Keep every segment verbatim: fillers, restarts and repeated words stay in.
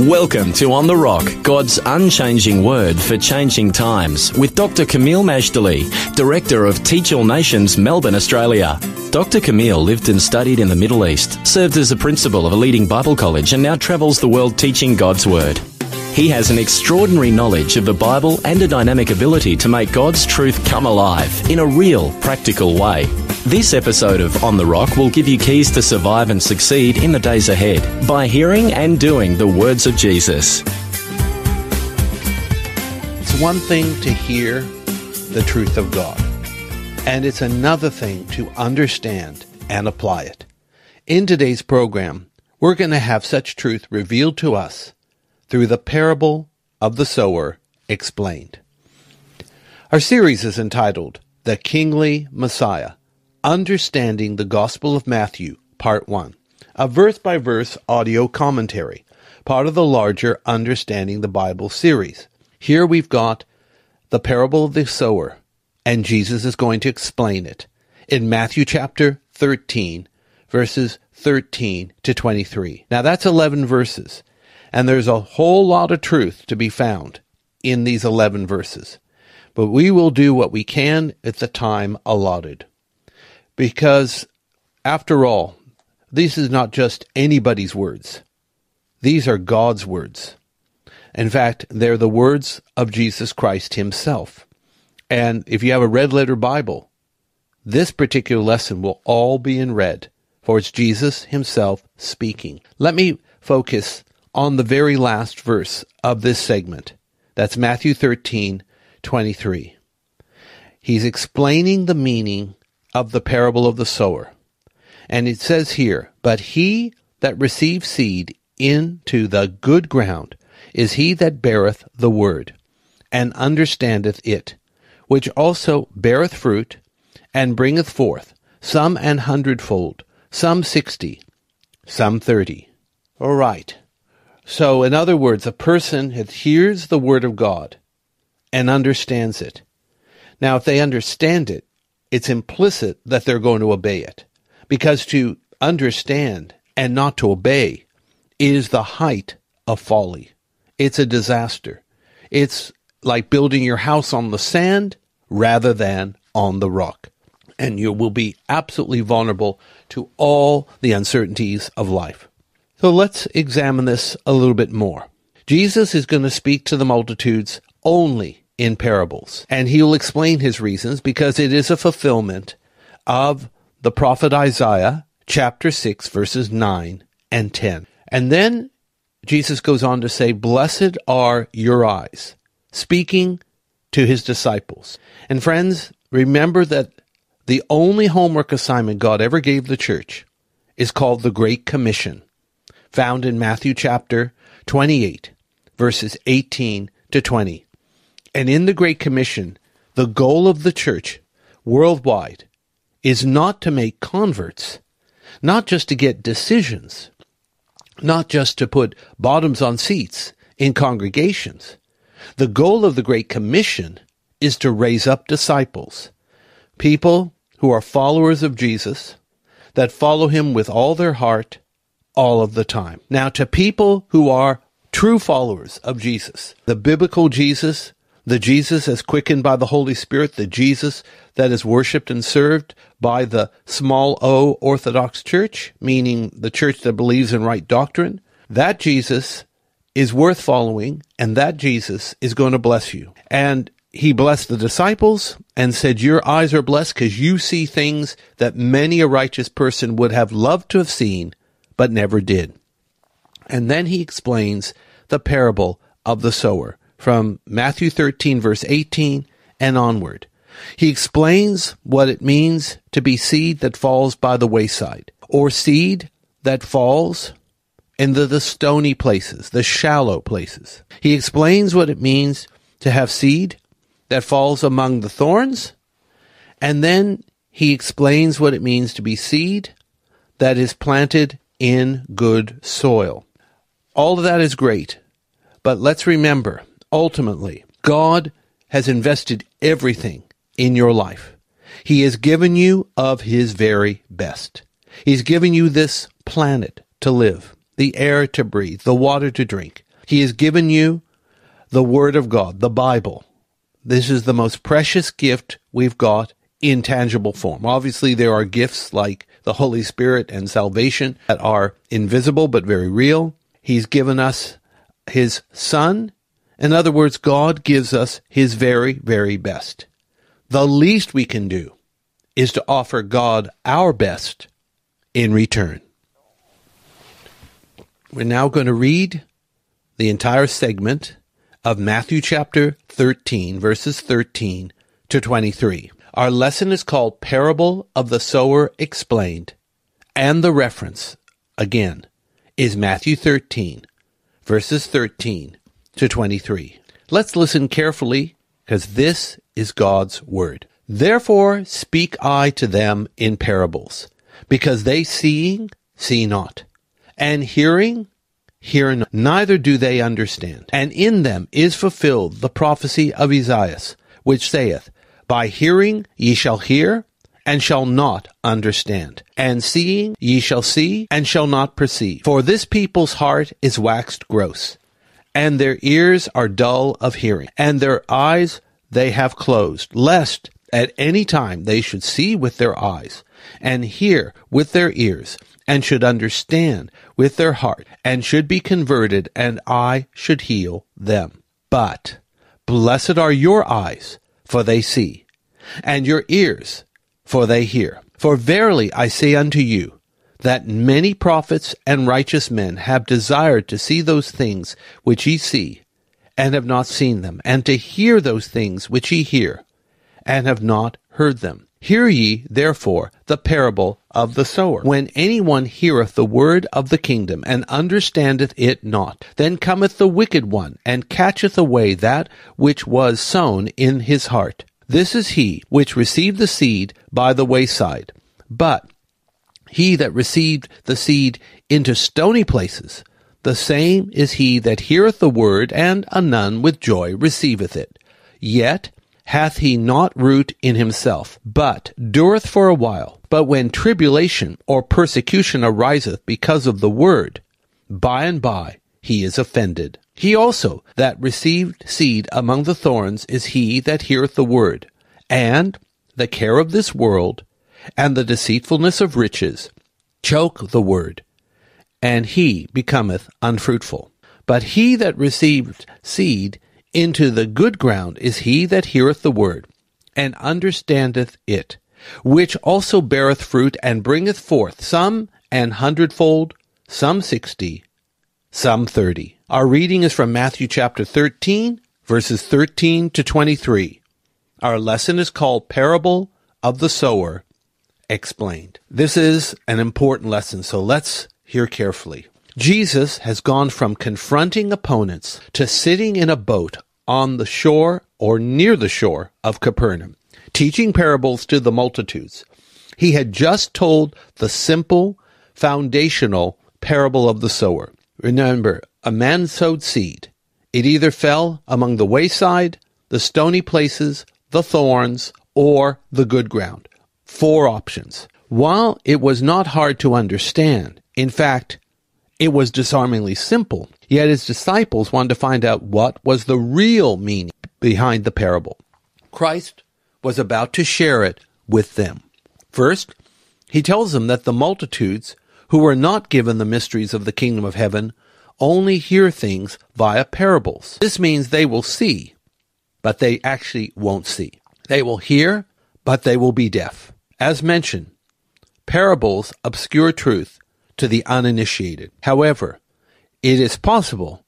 Welcome to On The Rock, God's unchanging word for changing times, with Doctor Camille Majdeli, Director of Teach All Nations, Melbourne, Australia. Doctor Camille lived and studied in the Middle East, served as a principal of a leading Bible college, and now travels the world teaching God's word. He has an extraordinary knowledge of the Bible and a dynamic ability to make God's truth come alive in a real, practical way. This episode of On The Rock will give you keys to survive and succeed in the days ahead by hearing and doing the words of Jesus. It's one thing to hear the truth of God, and it's another thing to understand and apply it. In today's program, we're going to have such truth revealed to us through the parable of the sower explained. Our series is entitled The Kingly Messiah, Understanding the Gospel of Matthew, Part one, a verse-by-verse audio commentary, part of the larger Understanding the Bible series. Here we've got the parable of the sower, and Jesus is going to explain it in Matthew chapter thirteen, verses thirteen to twenty-three. Now that's eleven verses, and there's a whole lot of truth to be found in these eleven verses, but we will do what we can at the time allotted. Because, after all, this is not just anybody's words. These are God's words. In fact, they're the words of Jesus Christ himself. And if you have a red-letter Bible, this particular lesson will all be in red, for it's Jesus himself speaking. Let me focus on the very last verse of this segment. That's Matthew thirteen twenty-three. He's explaining the meaning of the parable of the sower. And it says here, "But he that receives seed into the good ground is he that beareth the word, and understandeth it, which also beareth fruit, and bringeth forth, some an hundredfold, some sixty, some thirty." All right. So, in other words, a person hears the word of God and understands it. Now, if they understand it, it's implicit that they're going to obey it, because to understand and not to obey is the height of folly. It's a disaster. It's like building your house on the sand rather than on the rock, and you will be absolutely vulnerable to all the uncertainties of life. So let's examine this a little bit more. Jesus is going to speak to the multitudes only in parables, and he will explain his reasons, because it is a fulfillment of the prophet Isaiah chapter six, verses nine and ten. And then Jesus goes on to say, "Blessed are your eyes," speaking to his disciples. And friends, remember that the only homework assignment God ever gave the church is called the Great Commission, found in Matthew chapter twenty-eight, verses eighteen to twenty. And in the Great Commission, the goal of the church worldwide is not to make converts, not just to get decisions, not just to put bottoms on seats in congregations. The goal of the Great Commission is to raise up disciples, people who are followers of Jesus, that follow him with all their heart, all of the time. Now, to people who are true followers of Jesus, the biblical Jesus, the Jesus as quickened by the Holy Spirit, the Jesus that is worshipped and served by the small o Orthodox Church, meaning the church that believes in right doctrine, that Jesus is worth following, and that Jesus is going to bless you. And he blessed the disciples and said, "Your eyes are blessed because you see things that many a righteous person would have loved to have seen, but never did." And then he explains the parable of the sower, from Matthew thirteen, verse eighteen, and onward. He explains what it means to be seed that falls by the wayside, or seed that falls and the, the stony places, the shallow places. He explains what it means to have seed that falls among the thorns, and then he explains what it means to be seed that is planted in good soil. All of that is great, but let's remember, ultimately, God has invested everything in your life. He has given you of his very best. He's given you this planet to live, the air to breathe, the water to drink. He has given you the Word of God, the Bible. This is the most precious gift we've got in tangible form. Obviously, there are gifts like the Holy Spirit and salvation that are invisible but very real. He's given us his Son. In other words, God gives us his very, very best. The least we can do is to offer God our best in return. We're now going to read the entire segment of Matthew chapter thirteen, verses thirteen to twenty-three. Our lesson is called Parable of the Sower Explained, and the reference, again, is Matthew thirteen, verses thirteen to twenty-three. Let's listen carefully, because this is God's word. Therefore speak I to them in parables, because they seeing, see not, and hearing, hear not, neither do they understand. And in them is fulfilled the prophecy of Esaias, which saith, By hearing ye shall hear, and shall not understand, and seeing ye shall see, and shall not perceive. For this people's heart is waxed gross, and their ears are dull of hearing, and their eyes they have closed, lest at any time they should see with their eyes, and hear with their ears, and should understand with their heart, and should be converted, and I should heal them. But blessed are your eyes, for they see, and your ears, for they hear. For verily I say unto you, that many prophets and righteous men have desired to see those things which ye see, and have not seen them, and to hear those things which ye hear, and have not heard them. Hear ye, therefore, the parable of the sower. When any one heareth the word of the kingdom, and understandeth it not, then cometh the wicked one, and catcheth away that which was sown in his heart. This is he which received the seed by the wayside. But he that received the seed into stony places, the same is he that heareth the word, and anon with joy receiveth it. Yet hath he not root in himself, but dureth for a while. But when tribulation or persecution ariseth because of the word, by and by he is offended. He also that received seed among the thorns is he that heareth the word, and the care of this world, and the deceitfulness of riches, choke the word, and he becometh unfruitful. But he that received seed into the good ground is he that heareth the word, and understandeth it, which also beareth fruit, and bringeth forth some an hundredfold, some sixty, some thirty. Our reading is from Matthew chapter thirteen, verses thirteen to twenty-three. Our lesson is called Parable of the Sower Explained. This is an important lesson, so let's hear carefully. Jesus has gone from confronting opponents to sitting in a boat on the shore or near the shore of Capernaum, teaching parables to the multitudes. He had just told the simple, foundational parable of the sower. Remember, a man sowed seed. It either fell among the wayside, the stony places, the thorns, or the good ground. Four options. While it was not hard to understand, in fact, it was disarmingly simple, yet his disciples wanted to find out what was the real meaning behind the parable. Christ was about to share it with them. First, he tells them that the multitudes who were not given the mysteries of the kingdom of heaven only hear things via parables. This means they will see, but they actually won't see. They will hear, but they will be deaf. As mentioned, parables obscure truth to the uninitiated. However, it is possible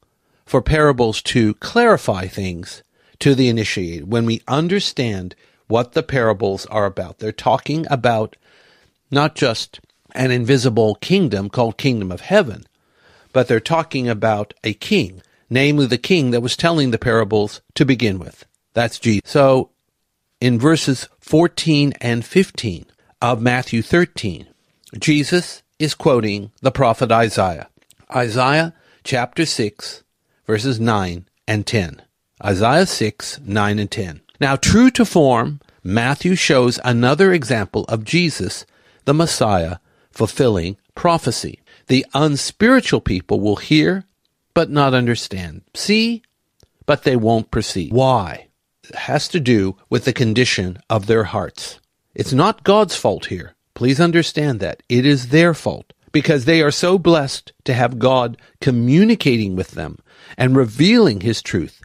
for parables to clarify things to the initiated when we understand what the parables are about. They're talking about not just an invisible kingdom called Kingdom of Heaven, but they're talking about a king, namely the king that was telling the parables to begin with. That's Jesus. So in verses fourteen and fifteen of Matthew thirteen, Jesus is quoting the prophet Isaiah. Isaiah chapter six, verses nine and ten. Isaiah six, nine and ten. Now, true to form, Matthew shows another example of Jesus, the Messiah, fulfilling prophecy. The unspiritual people will hear, but not understand. See, but they won't perceive. Why? It has to do with the condition of their hearts. It's not God's fault here. Please understand that. It is their fault, because they are so blessed to have God communicating with them and revealing His truth,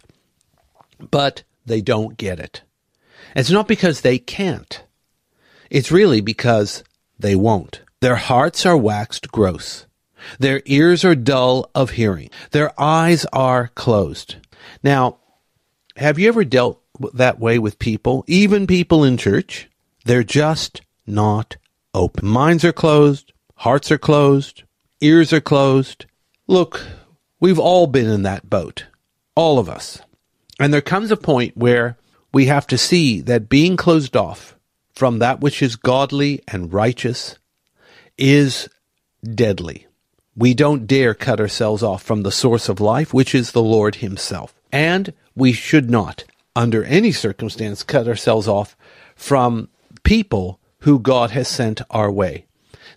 but they don't get it. It's not because they can't. It's really because they won't. Their hearts are waxed gross. Their ears are dull of hearing. Their eyes are closed. Now, have you ever dealt that way with people, even people in church? They're just not open. Minds are closed. Hearts are closed. Ears are closed. Look, we've all been in that boat. All of us. And there comes a point where we have to see that being closed off from that which is godly and righteous is deadly. We don't dare cut ourselves off from the source of life, which is the Lord Himself. And we should not, under any circumstance, cut ourselves off from people who God has sent our way.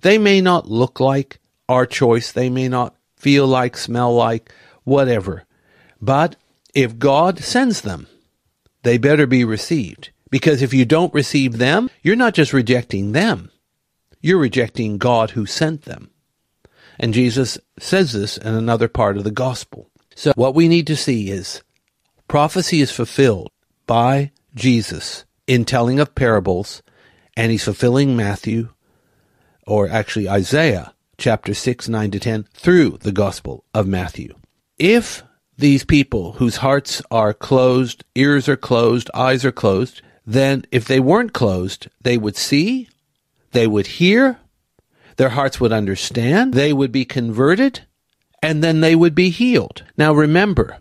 They may not look like our choice. They may not feel like, smell like, whatever. But if God sends them, they better be received. Because if you don't receive them, you're not just rejecting them. You're rejecting God who sent them. And Jesus says this in another part of the gospel. So what we need to see is prophecy is fulfilled by Jesus in telling of parables, and He's fulfilling Matthew, or actually Isaiah, chapter six, nine to ten, through the Gospel of Matthew. If these people whose hearts are closed, ears are closed, eyes are closed, then if they weren't closed, they would see, they would hear, their hearts would understand, they would be converted, and then they would be healed. Now remember,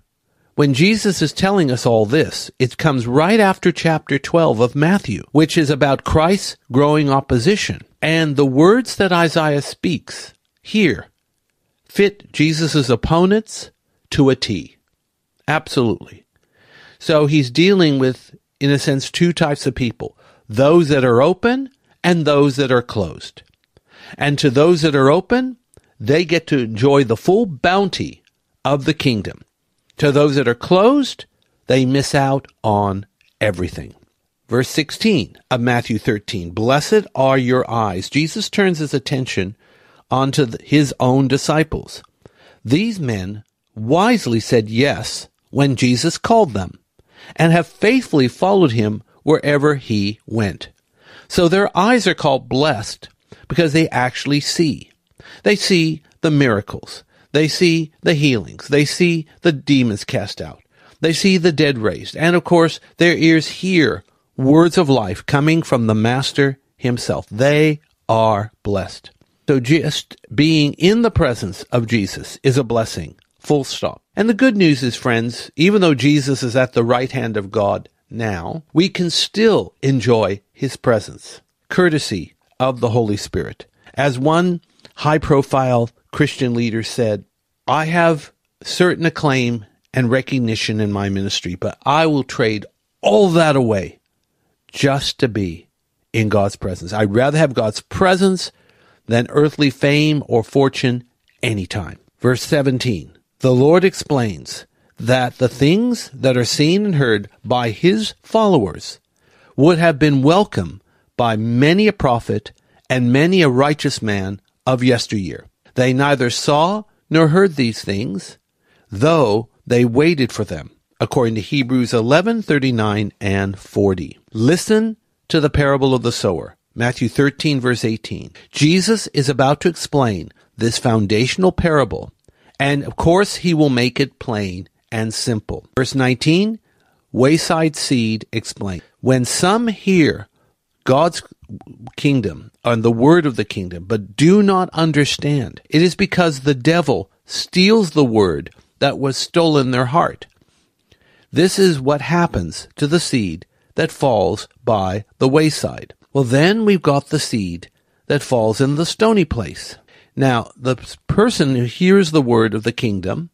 when Jesus is telling us all this, it comes right after chapter twelve of Matthew, which is about Christ's growing opposition. And the words that Isaiah speaks here fit Jesus' opponents to a T. Absolutely. So he's dealing with, in a sense, two types of people, those that are open and those that are closed. And to those that are open, they get to enjoy the full bounty of the kingdom. To those that are closed, they miss out on everything. Verse sixteen of Matthew thirteen, blessed are your eyes. Jesus turns his attention onto his own disciples. These men wisely said yes when Jesus called them, and have faithfully followed him wherever he went. So their eyes are called blessed because they actually see. They see the miracles. They see the healings. They see the demons cast out. They see the dead raised. And of course, their ears hear words of life coming from the Master himself. They are blessed. So just being in the presence of Jesus is a blessing. Full stop. And the good news is, friends, even though Jesus is at the right hand of God now, we can still enjoy his presence, courtesy of the Holy Spirit. As one high-profile Christian leader said, I have certain acclaim and recognition in my ministry, but I will trade all that away just to be in God's presence. I'd rather have God's presence than earthly fame or fortune anytime. Verse seventeen. The Lord explains that the things that are seen and heard by his followers would have been welcomed by many a prophet and many a righteous man of yesteryear. They neither saw nor heard these things, though they waited for them, according to Hebrews eleven, thirty-nine and forty. Listen to the parable of the sower, Matthew thirteen, verse eighteen. Jesus is about to explain this foundational parable, and of course, he will make it plain and simple. Verse nineteen, wayside seed explained. When some hear God's kingdom and the word of the kingdom, but do not understand, it is because the devil steals the word that was stolen in their heart. This is what happens to the seed that falls by the wayside. Well, then we've got the seed that falls in the stony place. Now, the person who hears the word of the kingdom,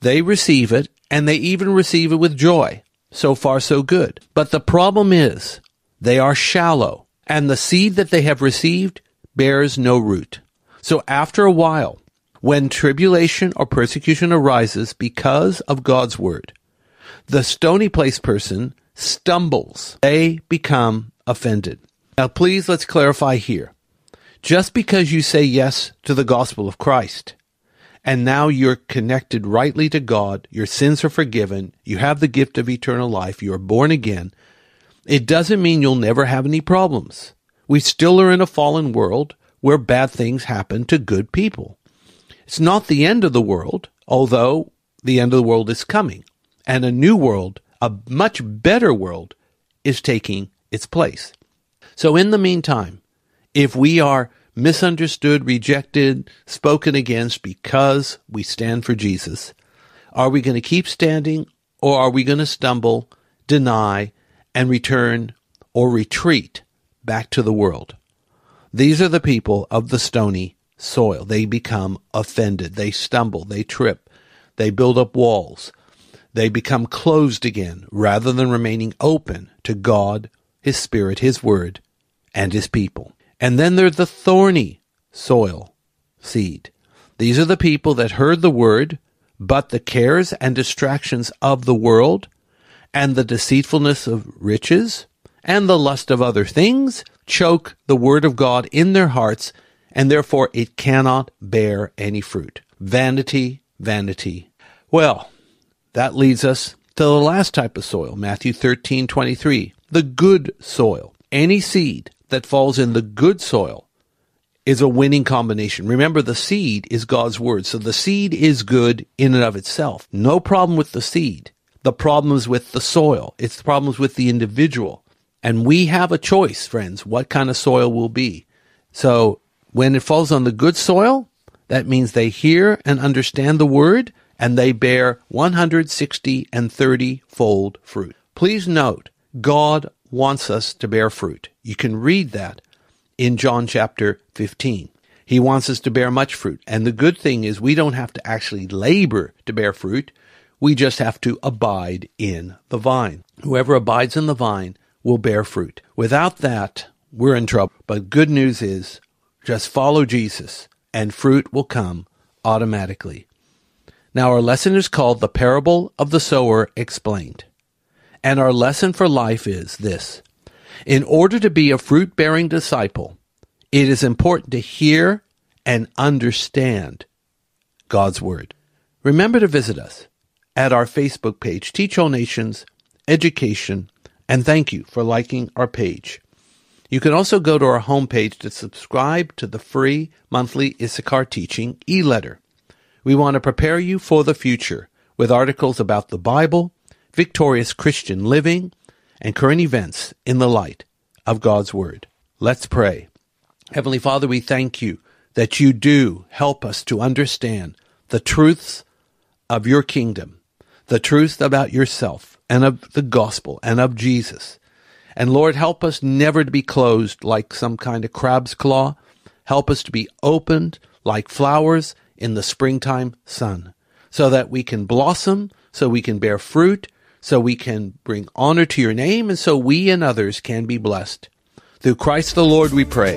they receive it, and they even receive it with joy. So far, so good. But the problem is, they are shallow, and the seed that they have received bears no root. So after a while, when tribulation or persecution arises because of God's word, the stony place person stumbles. They become offended. Now, please, let's clarify here. Just because you say yes to the gospel of Christ, and now you're connected rightly to God, your sins are forgiven, you have the gift of eternal life, you are born again, it doesn't mean you'll never have any problems. We still are in a fallen world where bad things happen to good people. It's not the end of the world, although the end of the world is coming, and a new world, a much better world, is taking its place. So in the meantime, if we are misunderstood, rejected, spoken against because we stand for Jesus, are we going to keep standing, or are we going to stumble, deny, and return or retreat back to the world? These are the people of the stony soil. They become offended. They stumble. They trip. They build up walls. They become closed again rather than remaining open to God, His Spirit, His Word, and His people. And then there's the thorny soil seed. These are the people that heard the word, but the cares and distractions of the world and the deceitfulness of riches and the lust of other things choke the word of God in their hearts, and therefore it cannot bear any fruit. Vanity, vanity. Well, that leads us to the last type of soil, Matthew thirteen twenty-three, the good soil. Any seed that falls in the good soil is a winning combination. Remember, the seed is God's word. So the seed is good in and of itself. No problem with the seed. The problem is with the soil. It's the problems with the individual. And we have a choice, friends, what kind of soil will be. So when it falls on the good soil, that means they hear and understand the word, and they bear one hundred sixty and thirty fold fruit. Please note, God wants us to bear fruit. You can read that in John chapter fifteen. He wants us to bear much fruit. And the good thing is we don't have to actually labor to bear fruit. We just have to abide in the vine. Whoever abides in the vine will bear fruit. Without that, we're in trouble. But good news is just follow Jesus and fruit will come automatically. Now, our lesson is called The Parable of the Sower Explained. And our lesson for life is this. In order to be a fruit-bearing disciple, it is important to hear and understand God's Word. Remember to visit us at our Facebook page, Teach All Nations Education, and thank you for liking our page. You can also go to our homepage to subscribe to the free monthly Issachar Teaching e-letter. We want to prepare you for the future with articles about the Bible, victorious Christian living, and current events in the light of God's Word. Let's pray. Heavenly Father, we thank you that you do help us to understand the truths of your kingdom, the truth about yourself, and of the gospel, and of Jesus. And Lord, help us never to be closed like some kind of crab's claw. Help us to be opened like flowers in the springtime sun, so that we can blossom, so we can bear fruit, so we can bring honor to your name, and so we and others can be blessed. Through Christ the Lord we pray.